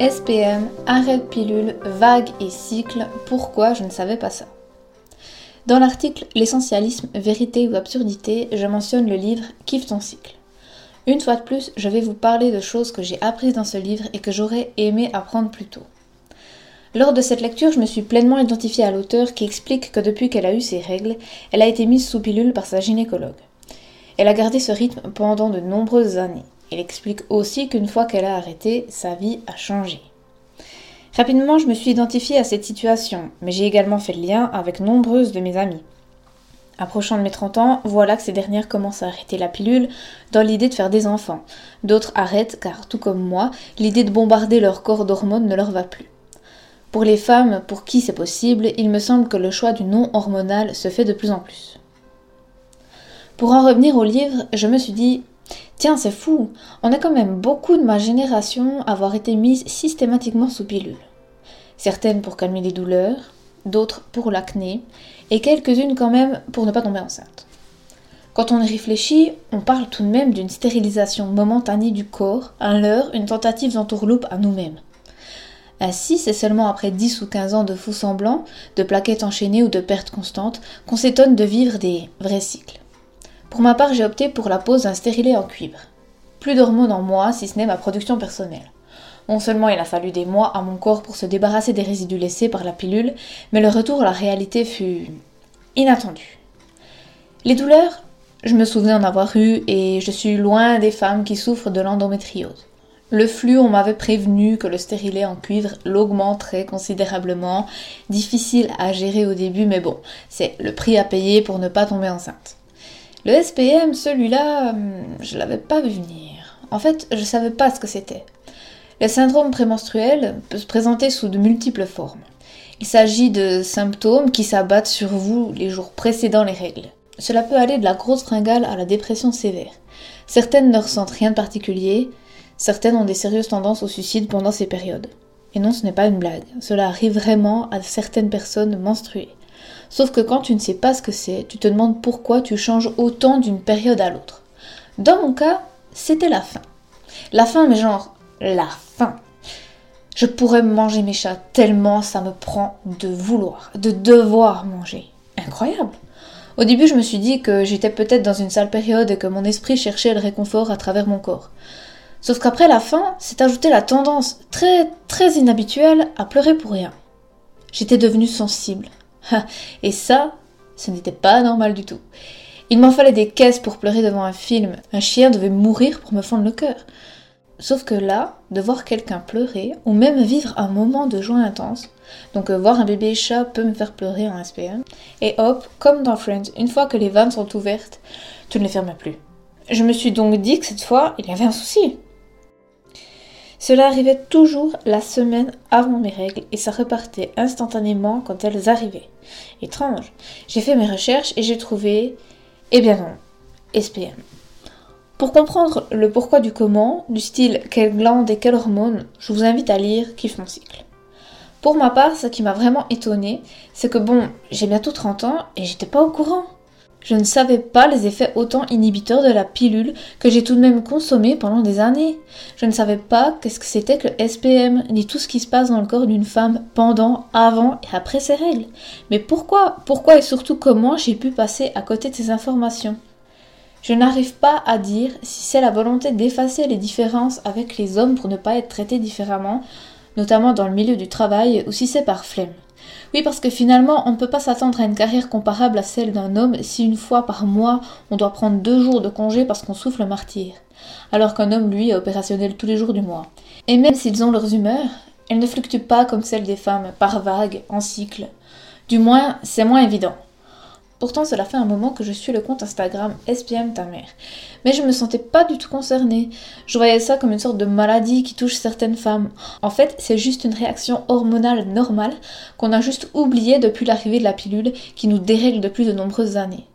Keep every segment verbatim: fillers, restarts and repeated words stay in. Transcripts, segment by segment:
S P M, arrêt de pilule, vague et cycle, pourquoi je ne savais pas ça? Dans l'article « L'essentialisme, vérité ou absurdité », je mentionne le livre « Kiffe ton cycle ». Une fois de plus, je vais vous parler de choses que j'ai apprises dans ce livre et que j'aurais aimé apprendre plus tôt. Lors de cette lecture, je me suis pleinement identifiée à l'auteur qui explique que depuis qu'elle a eu ses règles, elle a été mise sous pilule par sa gynécologue. Elle a gardé ce rythme pendant de nombreuses années. Elle explique aussi qu'une fois qu'elle a arrêté, sa vie a changé. Rapidement, je me suis identifiée à cette situation, mais j'ai également fait le lien avec nombreuses de mes amies. Approchant de mes trente ans, voilà que ces dernières commencent à arrêter la pilule dans l'idée de faire des enfants. D'autres arrêtent car, tout comme moi, l'idée de bombarder leur corps d'hormones ne leur va plus. Pour les femmes, pour qui c'est possible, il me semble que le choix du non-hormonal se fait de plus en plus. Pour en revenir au livre, je me suis dit « Tiens, c'est fou, on est quand même beaucoup de ma génération à avoir été mises systématiquement sous pilule. » Certaines pour calmer les douleurs, d'autres pour l'acné, et quelques-unes quand même pour ne pas tomber enceinte. Quand on y réfléchit, on parle tout de même d'une stérilisation momentanée du corps, un leurre, une tentative d'entourloupe à nous-mêmes. Ainsi, c'est seulement après dix ou quinze ans de faux semblants, de plaquettes enchaînées ou de pertes constantes, qu'on s'étonne de vivre des vrais cycles. Pour ma part, j'ai opté pour la pose d'un stérilet en cuivre. Plus d'hormones en moi, si ce n'est ma production personnelle. Non seulement il a fallu des mois à mon corps pour se débarrasser des résidus laissés par la pilule, mais le retour à la réalité fut inattendu. Les douleurs, je me souvenais en avoir eu et je suis loin des femmes qui souffrent de l'endométriose. Le flux, on m'avait prévenu que le stérilet en cuivre l'augmenterait considérablement, difficile à gérer au début, mais bon, c'est le prix à payer pour ne pas tomber enceinte. Le S P M, celui-là, je l'avais pas vu venir. En fait, je savais pas ce que c'était. Le syndrome prémenstruel peut se présenter sous de multiples formes. Il s'agit de symptômes qui s'abattent sur vous les jours précédant les règles. Cela peut aller de la grosse fringale à la dépression sévère. Certaines ne ressentent rien de particulier, certaines ont des sérieuses tendances au suicide pendant ces périodes. Et non, ce n'est pas une blague, cela arrive vraiment à certaines personnes menstruées. Sauf que quand tu ne sais pas ce que c'est, tu te demandes pourquoi tu changes autant d'une période à l'autre. Dans mon cas, c'était la faim. La faim, mais genre... la faim. Je pourrais manger mes chats tellement ça me prend de vouloir, de devoir manger. Incroyable. Au début, je me suis dit que j'étais peut-être dans une sale période et que mon esprit cherchait le réconfort à travers mon corps. Sauf qu'après la faim, s'est ajoutée la tendance très très inhabituelle à pleurer pour rien. J'étais devenue sensible. Et ça, ce n'était pas normal du tout. Il m'en fallait des caisses pour pleurer devant un film. Un chien devait mourir pour me fendre le cœur. Sauf que là, de voir quelqu'un pleurer, ou même vivre un moment de joie intense, donc voir un bébé chat peut me faire pleurer en S P M, et hop, comme dans Friends, une fois que les vannes sont ouvertes, tu ne les fermes plus. Je me suis donc dit que cette fois, il y avait un souci. Cela arrivait toujours la semaine avant mes règles, et ça repartait instantanément quand elles arrivaient. Étrange. J'ai fait mes recherches et j'ai trouvé, eh bien non, S P M. Pour comprendre le pourquoi du comment, du style quelle glande et quelle hormone, je vous invite à lire Kiffe ton cycle. Pour ma part, ce qui m'a vraiment étonnée, c'est que bon, j'ai bientôt trente ans et j'étais pas au courant. Je ne savais pas les effets autant inhibiteurs de la pilule que j'ai tout de même consommé pendant des années. Je ne savais pas qu'est-ce que c'était que le S P M, ni tout ce qui se passe dans le corps d'une femme pendant, avant et après ses règles. Mais pourquoi, pourquoi et surtout comment j'ai pu passer à côté de ces informations ? Je n'arrive pas à dire si c'est la volonté d'effacer les différences avec les hommes pour ne pas être traités différemment, notamment dans le milieu du travail, ou si c'est par flemme. Oui, parce que finalement, on ne peut pas s'attendre à une carrière comparable à celle d'un homme si une fois par mois, on doit prendre deux jours de congé parce qu'on souffle martyr, alors qu'un homme, lui, est opérationnel tous les jours du mois. Et même s'ils ont leurs humeurs, elles ne fluctuent pas comme celles des femmes, par vagues, en cycle. Du moins, c'est moins évident. Pourtant, cela fait un moment que je suis le compte Instagram S P M ta mère. Mais je me sentais pas du tout concernée. Je voyais ça comme une sorte de maladie qui touche certaines femmes. En fait, c'est juste une réaction hormonale normale qu'on a juste oubliée depuis l'arrivée de la pilule qui nous dérègle depuis de nombreuses années.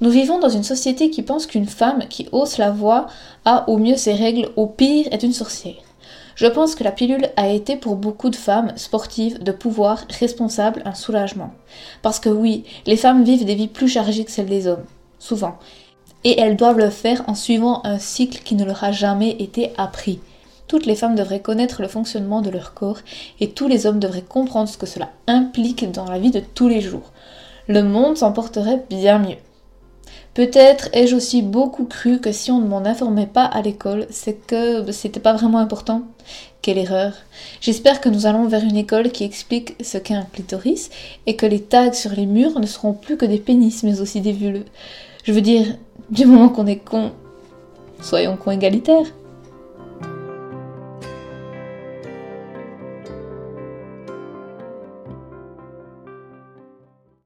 Nous vivons dans une société qui pense qu'une femme qui hausse la voix a au mieux ses règles, au pire est une sorcière. Je pense que la pilule a été pour beaucoup de femmes sportives, de pouvoir, responsables, un soulagement. Parce que oui, les femmes vivent des vies plus chargées que celles des hommes, souvent. Et elles doivent le faire en suivant un cycle qui ne leur a jamais été appris. Toutes les femmes devraient connaître le fonctionnement de leur corps et tous les hommes devraient comprendre ce que cela implique dans la vie de tous les jours. Le monde s'en porterait bien mieux. Peut-être ai-je aussi beaucoup cru que si on ne m'en informait pas à l'école, c'est que c'était pas vraiment important. Quelle erreur. J'espère que nous allons vers une école qui explique ce qu'est un clitoris et que les tags sur les murs ne seront plus que des pénis mais aussi des vuleux. Je veux dire, du moment qu'on est con, soyons con égalitaires.